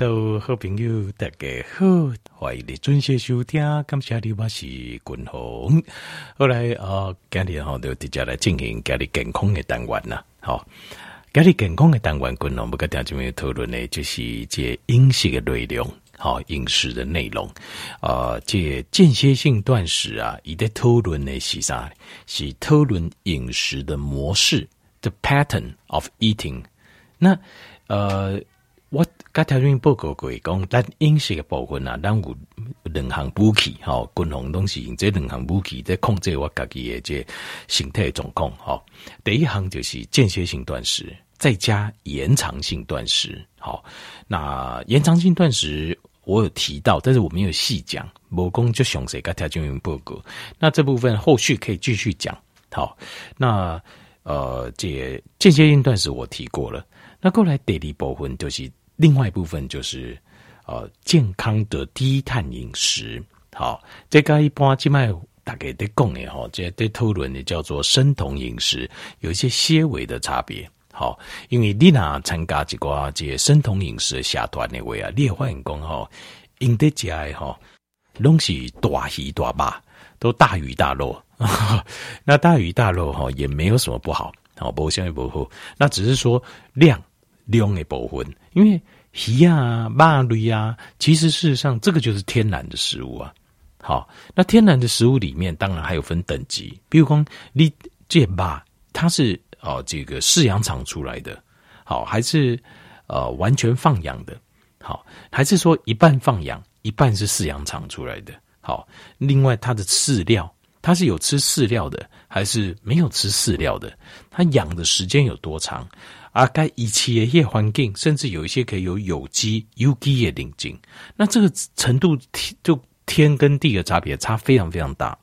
所有好朋友大家好，欢迎你准时收听，感谢你，我是君鸿。后来今日就直接来进行今日健康的单元啦。好，今日健康的单元，君鸿要跟大家讨论的就是这饮食的内容，好，饮食的内容。这间歇性断食啊，伊在讨论的是啥？是讨论饮食的模式 ，the pattern of eating。那我刚才用报告过讲，咱饮食的部分啊，咱有两项武器，吼，均衡拢是用这两项武器在控制我家己的这身体状况，吼。第一项就是间歇性断食，再加延长性断食，好。那延长性断食我有提到，但是我没有细讲，无讲就详细刚才用报告。那这部分后续可以继续讲，好。那这间歇性断食我提过了，那过来第二部分就是。另外一部分就是，健康的低碳饮食。好，这个一般现在大家在讲的哈，这在讨论的叫做生酮饮食，有一些些微的差别。好，因为你若参加一个这生酮饮食的社团的话啊，你会发现讲哈，因在食的哈，拢是大鱼大肉，都大鱼大肉。那大鱼大肉哈也没有什么不好，好，不相也不好，那只是说量的部分，因为鱼啊、肉类啊，其实事实上这个就是天然的食物啊。好，那天然的食物里面当然还有分等级，比如说你这肉它是这个饲养场出来的，好，还是完全放养的，好，还是说一半放养，一半是饲养场出来的，好，另外它的饲料。他是有吃饲料的，还是没有吃饲料的？他养的时间有多长？啊，该以前的些环境，甚至有一些可以有机、有机的领境，那这个程度就天跟地的差别差非常非常大。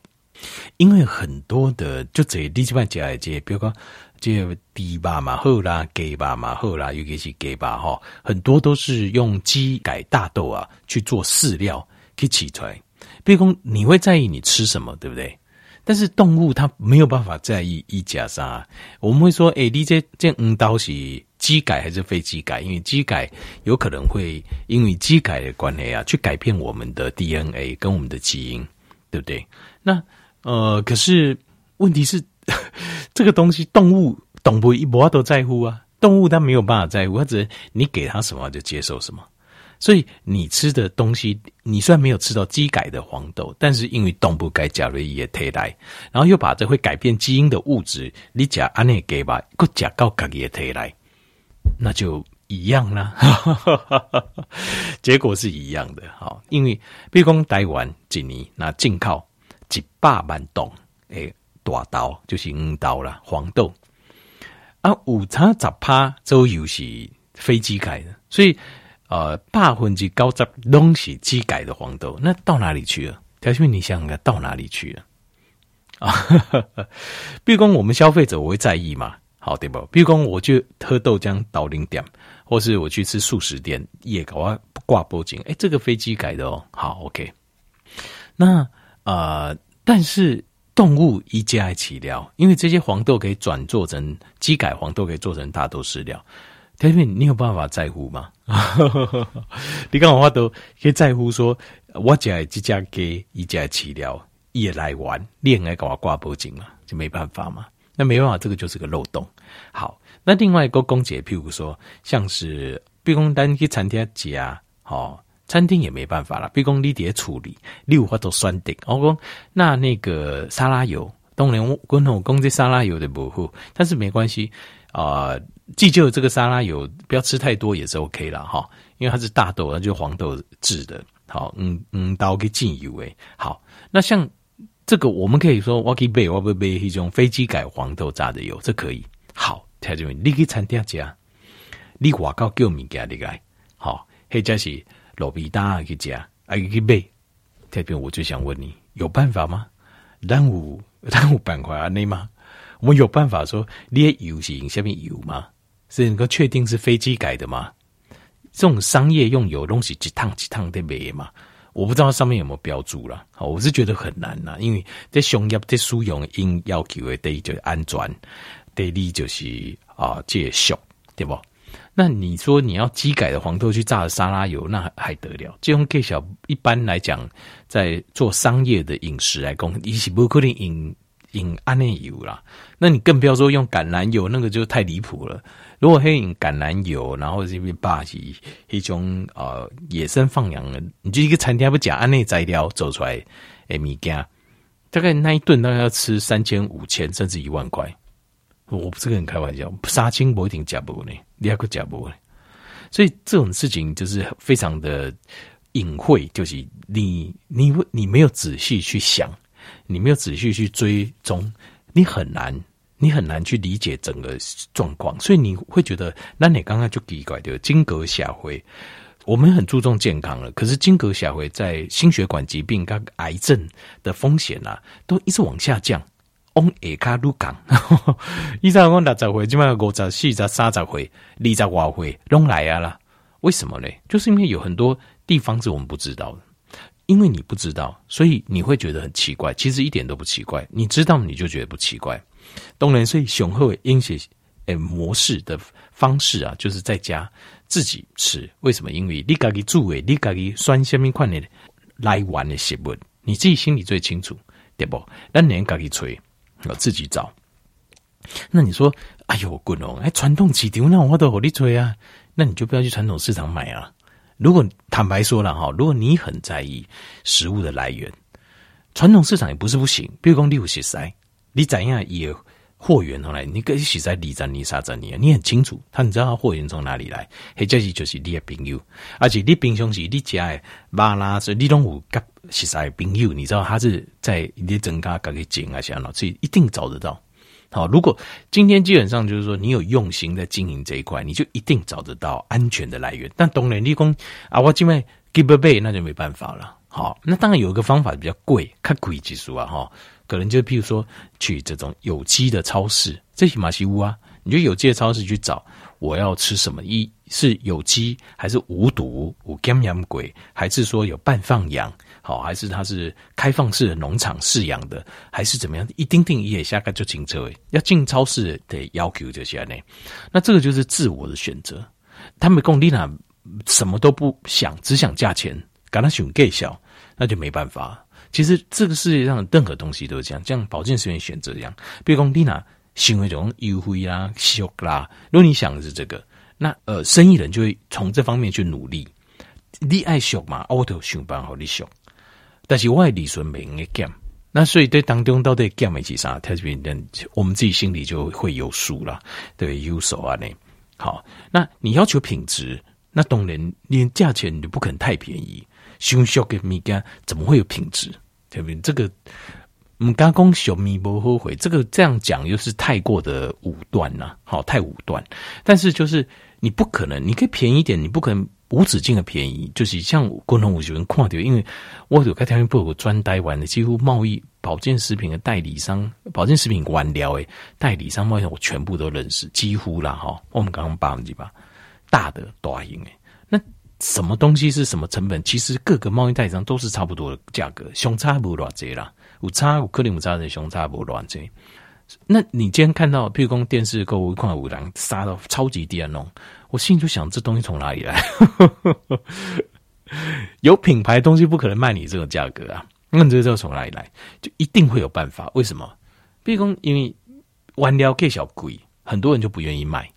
因为很多的就这你这边讲的这，比如讲这猪肉嘛好啦，鸡肉嘛好啦，尤其是鸡肉哈，很多都是用鸡改大豆啊去做饲料去起出来。比如讲，你会在意你吃什么，对不对？但是动物它没有办法在意一加啥，我们会说，你这刀是基改还是非基改？因为基改有可能会因为基改的关系啊，去改变我们的 DNA 跟我们的基因，对不对？那可是问题是，这个东西动物懂不一博都在乎啊，动物它没有办法在乎，它只是你给它什么就接受什么。所以你吃的东西，你虽然没有吃到基改的黄豆，但是因为动物改甲类也退来，然后又把这会改变基因的物质，你假安内给吧，够假高改也退来，那就一样啦，结果是一样的。好，因为比如讲台湾一年那进口100万吨诶大豆，就是黄豆啦，黄豆啊，50%都有是非基改的，所以。80%都是基改的黄豆，那到哪里去了？条兄，你想想看，到哪里去了？啊，比如说我们消费者我会在意嘛，好对不？比如说我去喝豆浆到零点，或是我去吃素食店，也搞啊挂脖颈，这个非基改的哦，好 OK。那但是动物一加一起料，因为这些黄豆可以转做成基改黄豆，可以做成大豆饲料。但是你有办法在乎吗？你看我都可以在乎说，我吃的这家鸡，一家饲料，也来玩，你也来给我挂脖颈嘛，就没办法嘛。那没办法，这个就是个漏洞。好，那另外一个公姐，譬如说，像是比如咱去餐厅吃啊，餐厅也没办法啦。比如你得处理，你有法都选定。我讲那个沙拉油，当然我讲这沙拉油的不好，但是没关系啊。既就这个沙拉油不要吃太多也是 OK 啦齁，因为它是大豆，它就是黄豆制的。好，刀给进油诶。好，那像这个我们可以说我可以买一种非基改黄豆榨的油，这可以。好，听众们，你去餐厅吃，你外口叫物件你来，好，或者是路边摊去吃，去买。这边我就想问你，有办法吗？咱有办法安尼吗？我们有办法说你的油是用什么油吗？是能够确定是非基改的吗？这种商业用油东西一趟一趟在卖嘛，我不知道上面有没有标注啦。好，我是觉得很难啦，因为在商业在使用因要求的第一就是安全，第二就是这个俗，对不？那你说你要基改的黄豆去榨的沙拉油，那还得了？这种给小一般来讲，在做商业的饮食来供，你是不可能引安内油啦。那你更不要说用橄榄油，那个就太离谱了。如果黑引橄榄油，然后这边把一种野生放养的，你就一个餐厅不讲安内摘掉走出来诶米羹，大概那一顿大概要吃3500甚至1万块。我不是跟你开玩笑，杀青不一定假不呢，你还够假不呢？所以这种事情就是非常的隐晦，就是你没有仔细去想，你没有仔细去追踪，你很难去理解整个状况，所以你会觉得，那你刚刚就奇怪的金格下回。我们很注重健康了，可是金格下回在心血管疾病跟癌症的风险啊，都一直往下降。往下路讲，以前我60岁，现在50、40、30岁、20多岁都来啊啦。为什么呢？就是因为有很多地方是我们不知道的，因为你不知道，所以你会觉得很奇怪。其实一点都不奇怪，你知道你就觉得不奇怪。当然，所以雄厚的饮食模式的方式啊，就是在家自己吃。为什么？因为你自己煮的，你自己选什么款的来源的食物，你自己心里最清楚，对不？咱连自己吹。自己找，那你说，哎呦，滚哦！哎，传统市场那我都好你吹啊，那你就不要去传统市场买啊。如果坦白说了哈，如果你很在意食物的来源，传统市场也不是不行。比如说你有食材，你怎样也货源从哪里？你跟食材你怎你啥怎你啊？你很清楚，你知道它货源从哪里来。或者是就是你的朋友，而且你平常时你吃的肉啦，所以你都有跟食材朋友，你知道他是在你增加自己种啊，啥咯，所以一定找得到。好，如果今天基本上就是说你有用心在经营这一块，你就一定找得到安全的来源。但当然你说啊，我现在给不备，那就没办法了。好，那当然有一个方法比较贵，比较贵技术啊，哈。可能就譬如说去这种有机的超市，这些马西屋啊，你就有机的超市去找，我要吃什么？一是有机还是无毒无干养鬼，还是说有半放养？好，还是它是开放式的农场饲养的，还是怎么样？一定定义下个就清楚诶，要进超市得要求这些呢。那这个就是自我的选择。他们讲你哪什么都不想，只想价钱，敢那想介绍，那就没办法。其实这个世界上的任何东西都是这样，像保健食品选择这样。比如说你哪行为中优惠啦、秀啦，如果你想的是这个，那生意人就会从这方面去努力。你爱秀嘛，我就想办法你秀。但是我的理顺没用的减，那所以对当中到底减没几啥，特别人我们自己心里就会有数啦，对，有手啊呢。好，那你要求品质，那当然连价钱你不肯太便宜。太俗的米干怎么会有品质？对不对？这个我刚刚小米不后悔，这个这样讲又是太过的武断呐、啊，好，太武断。但是就是你不可能，你可以便宜一点，你不可能无止境的便宜。就是像共同50元跨掉，因为我有在台湾有专台湾的几乎贸易保健食品的代理商、保健食品官僚诶，代理商贸易我全部都认识，几乎啦哈。我们刚刚8%大的大型诶，那。什么东西是什么成本？其实各个贸易代理商都是差不多的价格，相差不多这啦，有差有可能有差的相差不多这。那你今天看到，譬如说电视购物看有人杀到超级低啊弄，我心里就想这东西从哪里来？有品牌的东西不可能卖你这个价格啊，那你这就从哪里来？就一定会有办法。为什么？譬如说因为原料价小贵，很多人就不愿意卖。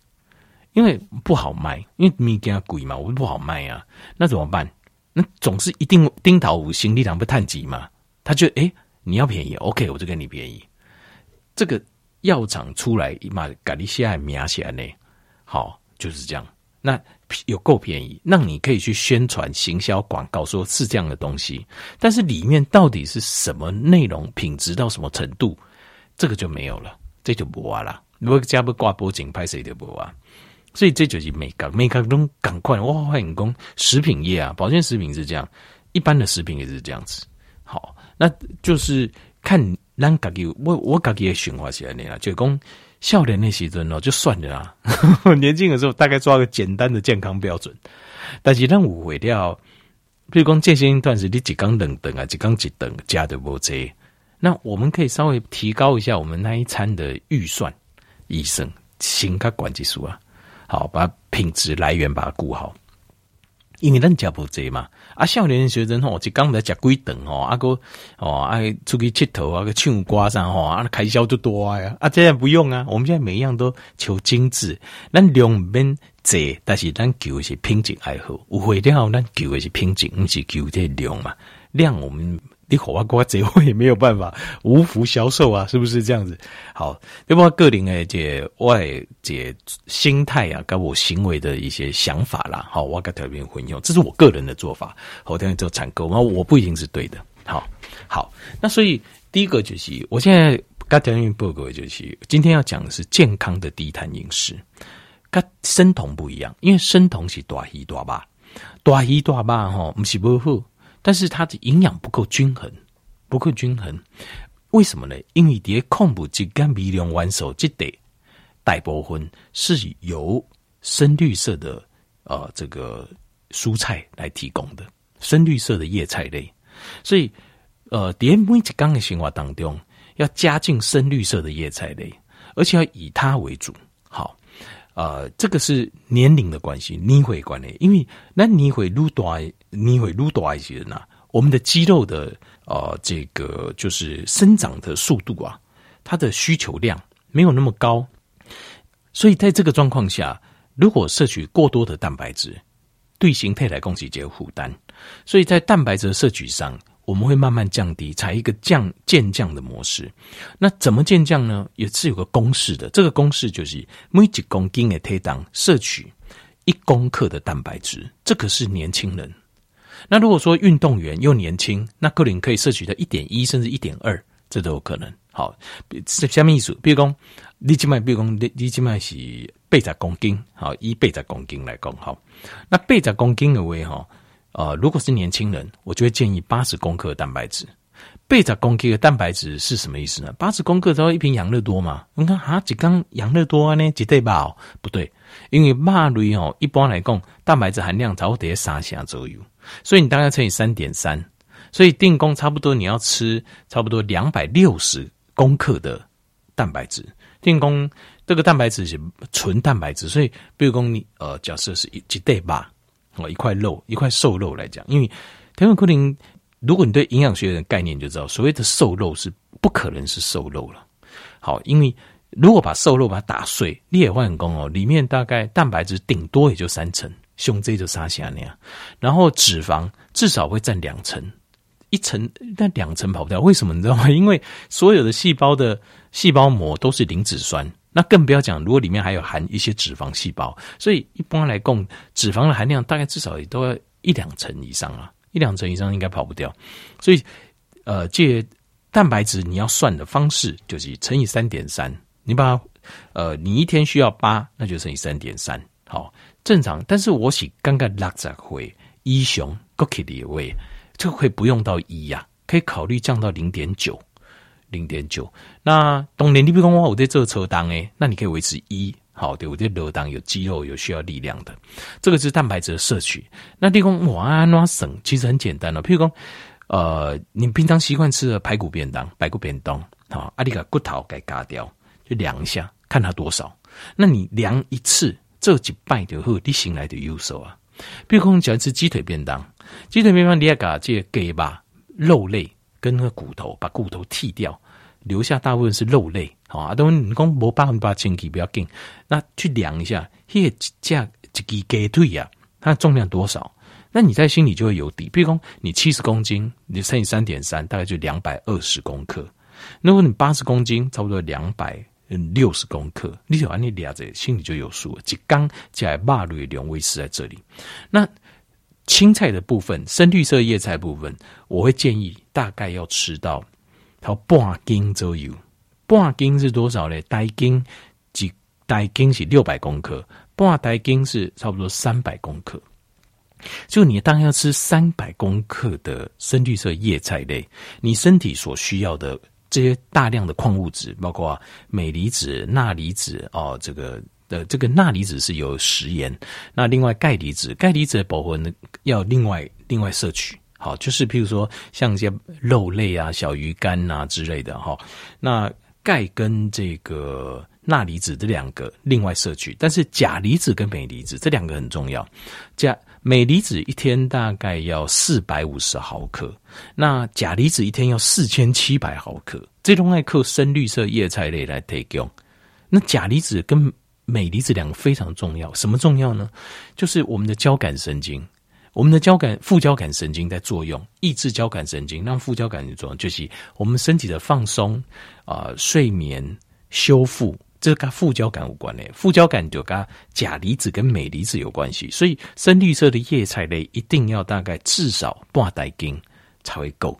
因为不好卖，因为米给它贵嘛，我不好卖啊，那怎么办？那总是一定丁桃五行力量不探及嘛，他就你要便宜 ，OK， 我就给你便宜。这个药厂出来嘛，咖喱虾、苗虾呢，好就是这样。那有够便宜，让你可以去宣传、行销、广告，说是这样的东西，但是里面到底是什么内容、品质到什么程度，这个就没有了，这就不啊啦。如果加不挂脖颈拍谁就不啊。所以这就是美感，美感中赶快哇！欢迎工食品业啊，保健食品是这样，一般的食品也是这样子。好，那就是看咱自己，我自己也循环起来了，就讲少年那些阵哦，就算了啦。年轻的时候大概抓个简单的健康标准，但是咱误会了，比如讲这些段时你一天两顿啊，一天一顿加的无济，那我们可以稍微提高一下我们那一餐的预算，医生先看管技术啊。好，把品质来源把它顾好。因为咱食无济嘛，啊，少年学生吼，一刚来食几顿吼，啊个哦，爱出去佚佗啊，个唱歌啥吼，啊开销就多呀，啊，这样不用啊，我们现在每一样都求精致，咱量唔免济，但是咱求的是品质爱好，有会了后咱求的是品质，不是求这量嘛，量我们。你给我多少我也没有办法无福消受啊，是不是这样子？好，要不然个人的这外这心态啊，跟我行为的一些想法啦，好，我跟特别混用，这是我个人的做法。好，这样就产沟，我不一定是对的。好，好，那所以第一个就是，我现在跟特别报告就是，今天要讲的是健康的低碳饮食，跟生酮不一样，因为生酮是大鱼大肉，大鱼大肉吼，不是不好。但是它的营养不够均衡，不够均衡，为什么呢？因为在控补剂跟微量元素这类大部分是由深绿色的这个蔬菜来提供的，深绿色的叶菜类，所以在每一天的生活当中要加进深绿色的叶菜类，而且要以它为主。好。这个是年龄的关系，年岁关系，因为那年岁愈大一些人啊，我们的肌肉的这个就是生长的速度啊，它的需求量没有那么高，所以在这个状况下，如果摄取过多的蛋白质，对形态来供给结负担，所以在蛋白质的摄取上，我们会慢慢降低，采一个渐降的模式。那怎么渐降呢？也是有个公式的，这个公式就是每一公斤的体重摄取1公克的蛋白质，这可是年轻人。那如果说运动员又年轻，那个人可以摄取到 1.1 甚至 1.2， 这都有可能。好，什么意思？比如说你现在是80公斤，好，以80公斤来说，好，那80公斤的位哈。如果是年轻人，我就会建议80公克的蛋白质。80公克的蛋白质是什么意思呢？80公克只要一瓶养乐多嘛？你看啊，一缸养乐多呢，几对吧？哦，不对，因为肉类哦，一般来讲蛋白质含量差不多在3成左右，所以你大概乘以 3.3， 所以定功差不多你要吃差不多260公克的蛋白质。定功这个蛋白质是纯蛋白质，所以比如说你假设是几对吧？一块肉，一块瘦肉来讲，因为台湾可能，如果你对营养学的概念就知道，所谓的瘦肉是不可能是瘦肉了。好，因为如果把瘦肉把它打碎，你也会很功哦，里面大概蛋白质顶多也就3成，胸椎就杀下那样，然后脂肪至少会占2成，1成但2成跑不掉，为什么你知道吗？因为所有的细胞的细胞膜都是磷脂酸。那更不要讲，如果里面还有含一些脂肪细胞，所以一般来讲，脂肪的含量大概至少也都要1-2成以上啊，1-2成以上应该跑不掉。所以，这蛋白质你要算的方式就是乘以 3.3， 你把它，你一天需要8，那就乘以 3.3， 好，正常。但是我是刚刚60岁，以上够起的位，这个会不用到1呀，可以考虑降到 0.9。0.9， 那当然你比如说我在做抽档诶，那你可以维持1，好，对，我在抽档有肌肉有需要力量的，这个是蛋白质的摄取。那你说我按哪省，其实很简单了，譬如说你平常习惯吃的排骨便当，好，你把骨头给割掉，就量一下看它多少，那你量一次做一摆就好，你醒来就有手啊。比如说你喜欢吃鸡腿便当，你要把这个鸡吧肉类跟那个骨头，把骨头剃掉，留下大部分是肉类。好啊，都你讲无88%不要紧。那去量一下，那一架一鸡腿啊，它的重量多少？那你在心里就会有底。比如说你70公斤，你乘以 3.3， 大概就220公克。如果你80公斤，差不多260公克。你就按你量着，心里就有数了。一缸加肉类量维持在这里。那青菜的部分，深绿色叶菜部分，我会建议大概要吃到它半斤左右。半斤是多少呢？大斤是600公克，半大斤是差不多300公克。就你当然要吃300公克的深绿色叶菜类，你身体所需要的这些大量的矿物质，包括镁离子、钠离子哦，这个钠离子是有10盐，那另外钙离子的保护呢要另外摄取，好，就是譬如说像一些肉类啊、小鱼干啊之类的哈，那钙跟这个。钠离子这两个另外摄取，但是钾离子跟镁离子这两个很重要。镁离子一天大概要450毫克，那钾离子一天要4700毫克，这种爱靠深绿色叶菜类来提供。那钾离子跟镁离子两个非常重要，什么重要呢？就是我们的交感神经，我们的副交感神经在作用，抑制交感神经，让副交感神经作用，就是我们身体的放松、睡眠、修复，这跟副交感有关的。副交感就跟钾离子跟镁离子有关系，所以深绿色的叶菜类一定要大概至少半大斤才会够。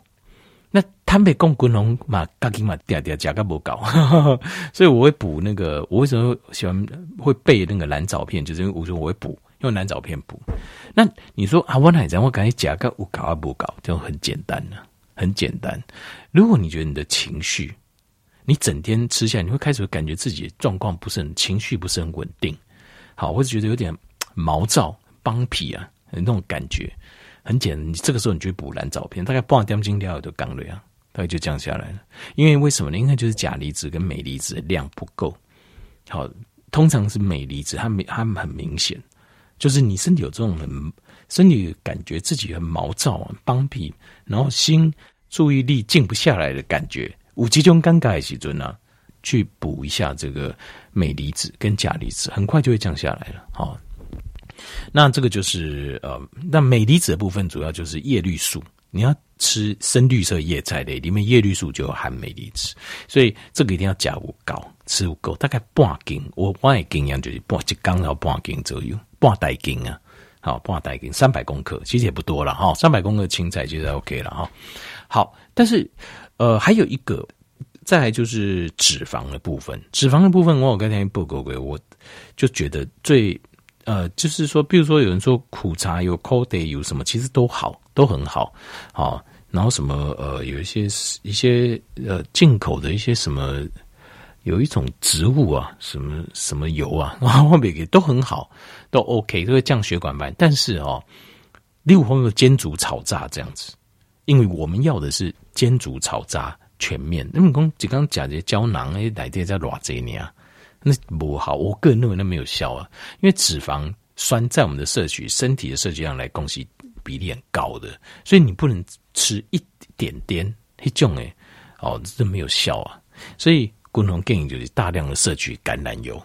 那坦白讲，昆龙嘛，大斤嘛，嗲嗲加个不高，所以我会补那个。我为什么喜欢会备那个蓝藻片？就是因为我说我会补。用蓝藻片补，那你说啊，我哪知道我刚才讲个有搞啊不搞，这种很简单呢、啊，很简单。如果你觉得你的情绪，你整天吃下来，你会开始感觉自己的状况不是很，情绪不是很稳定，好，或者觉得有点毛躁、帮皮啊那种感觉，很简单。你这个时候你就补蓝藻片，大概半点钟掉就降了啊，大概就降下来了。因为什么呢？因为就是钾离子跟镁离子的量不够，好，通常是镁离子，它们很明显。就是你身体有这种身体感觉自己很毛躁、很帮皮，然后心注意力静不下来的感觉，有这种尴尬的时候呢，去补一下这个镁离子跟钾离子，很快就会降下来了。好，那这个就是那镁离子的部分主要就是叶绿素，你要吃深绿色叶菜类，里面叶绿素就有含镁离子，所以这个一定要加五高，吃五高，大概半斤，我的经验就是一天到半斤左右。半大斤啊，好，半大斤300公克，其实也不多了哈，300公克青菜其实 OK 了哈。好，但是还有一个，再来就是脂肪的部分。脂肪的部分，我刚才报告过，我就觉得最就是说，比如说有人说苦茶有 coffee 有什么，其实都好，都很好，好。然后什么有一些进口的一些什么。有一种植物啊，什么油啊，我每个都很好，都 OK， 都会降血管板。但是例如我们煎煮炒炸这样子，因为我们要的是煎煮炒炸全面。那么讲，只刚讲这胶囊哎，来这在软这呢，那不好。我个人认为那没有效啊，因为脂肪酸在我们的摄取、身体的摄取量来贡献比例很高的，所以你不能吃一点点那种哎，这没有效啊，所以。共同建议就是大量的摄取橄榄油，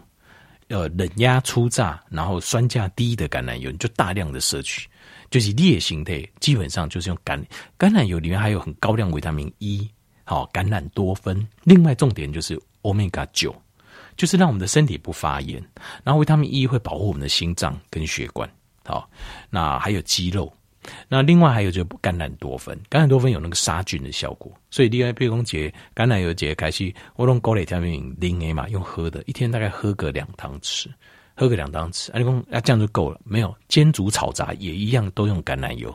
冷压初榨，然后酸价低的橄榄油，你就大量的摄取。就是你的身体基本上就是用橄榄油里面还有很高量维他命 E， 好，橄榄多酚。另外重点就是 Omega 9，就是让我们的身体不发炎。然后维他命 E 会保护我们的心脏跟血管，好，那还有肌肉。那另外还有就是橄榄多酚，橄榄多酚有那个杀菌的效果，所以例如譬如说橄榄油节开始，我用高类调味品零 A 嘛，用喝的，一天大概喝个2汤匙，喝个2汤匙，你说这样就够了？没有，煎煮炒炸也一样都用橄榄油，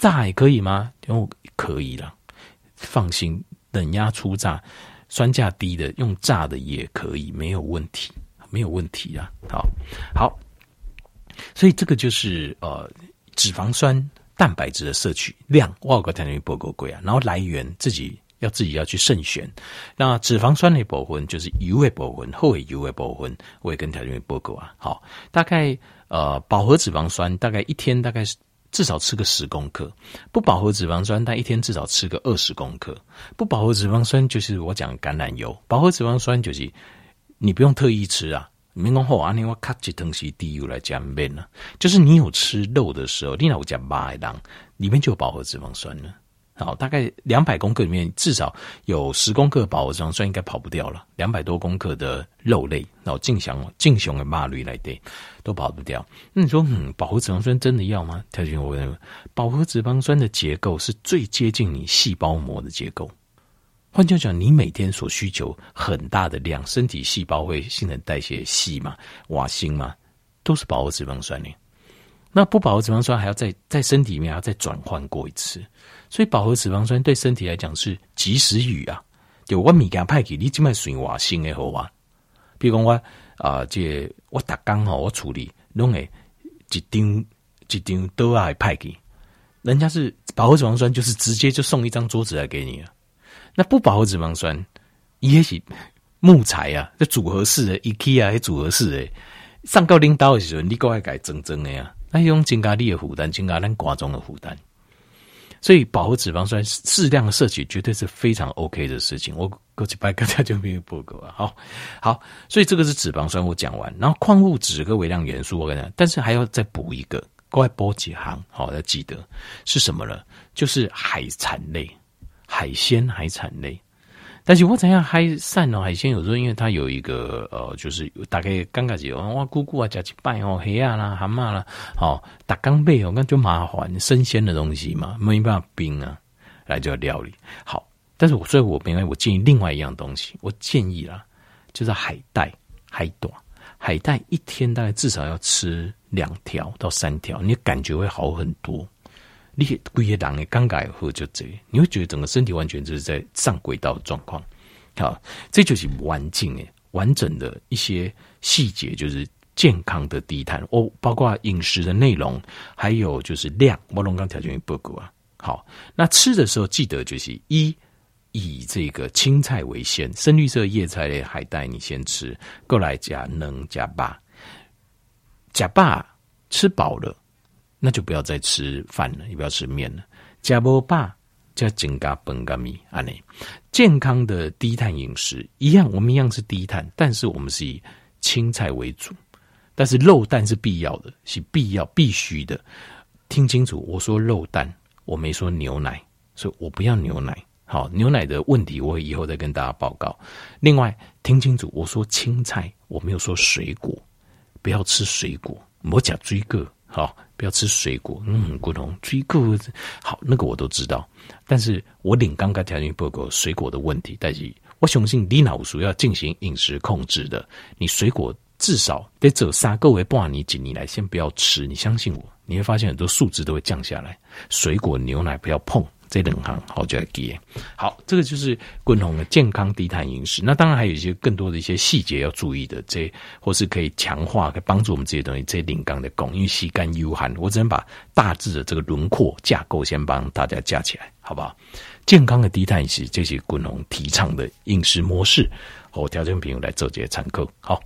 炸也可以吗？用可以啦，放心，冷压初炸，酸价低的用炸的也可以，没有问题，没有问题啊。好，所以这个就是脂肪酸、蛋白质的摄取量，我有讲过不够啊。然后来源自己要去慎选。那脂肪酸的部分就是油的部分，后尾油的部分，我也跟条件报告啊。好，大概饱和脂肪酸大概一天大概至少吃个10公克，不饱和脂肪酸但一天至少吃个20公克。不饱和脂肪酸就是我讲橄榄油，饱和脂肪酸就是你不用特意吃啊。你们讲好啊，你我卡几东西低油来讲面呢？就是你有吃肉的时候，你那我讲八两，里面就有饱和脂肪酸了。好，大概200公克里面至少有10公克饱和脂肪酸，应该跑不掉了。200多公克的肉类，然后进熊的马类来对，都跑不掉。那你说，饱和脂肪酸真的要吗？条件我认为，饱和脂肪酸的结构是最接近你细胞膜的结构。换句话讲，你每天所需求很大的量，身体细胞会新陈代谢系嘛、瓦辛嘛，都是饱和脂肪酸呢。那不饱和脂肪酸还要在身体里面还要再转换过一次，所以饱和脂肪酸对身体来讲是及时雨啊。就我物件派去，你即卖算瓦辛的好啊。比如讲我这我打工吼，我处理拢会一张桌啊派去，人家是饱和脂肪酸，就是直接就送一张桌子来给你了。那不饱和脂肪酸，也许木材啊，这组合式的 IKEA 组合式的，上到领导的时候，你还要给它装装的啊，那种增加你的负担，增加咱观众的负担。所以饱和脂肪酸适量的摄取绝对是非常 OK 的事情。我过去拜大家就没有报告了。好，所以这个是脂肪酸，我讲完。然后矿物质跟微量元素，我跟你讲，但是还要再补一个，再补几行，好，要记得是什么呢？就是海产类、海鲜、海产类。但是我怎样海产哦，海鲜有时候因为它有一个就是大概刚开始我姑姑啊吃一摆哦，虾啊啦、蛤蟆啦，哦，打刚买哦，那就麻烦，生鲜的东西嘛，没办法冰啊，来就要料理。好，但是所以我本来我建议另外一样东西，我建议啦，就是海带、海胆，海带一天大概至少要吃2条到3条，你感觉会好很多。你整个人的感慨好很多，你会觉得整个身体完全就是在上轨道的状况。好，这就是完整的、完整的一些细节，就是健康的低碳哦，包括饮食的内容，还有就是量。我刚刚调整报告啊。好，那吃的时候记得就是以这个青菜为先，深绿色叶菜类、海带你先吃，过来加能加巴，加巴吃饱了。那就不要再吃饭了，也不要吃面了。吃不饱，就要增加饭跟米，这样健康的低碳饮食一样，我们一样是低碳，但是我们是以青菜为主，但是肉蛋是必要的，是必须的。听清楚，我说肉蛋，我没说牛奶，所以我不要牛奶。好，牛奶的问题我以后再跟大家报告。另外，听清楚，我说青菜，我没有说水果，不要吃水果，不要吃水果。好，不要吃水果。果农水果好，那个我都知道。但是我领刚刚调研报告水果的问题，但是我相信你脑属要进行饮食控制的，你水果至少得走3个月半年几年来先不要吃。你相信我，你会发现很多数值都会降下来。水果、牛奶不要碰，这两行好就要记。好，这个就是果农的健康低碳饮食。那当然还有一些更多的一些细节要注意的，这或是可以强化、可以帮助我们这些东西。这领刚的讲，因为时间有限，我只能把大致的这个轮廓架构先帮大家架起来，好不好？健康的低碳饮食，这是果农提倡的饮食模式。我调整朋友来做这些参考，好。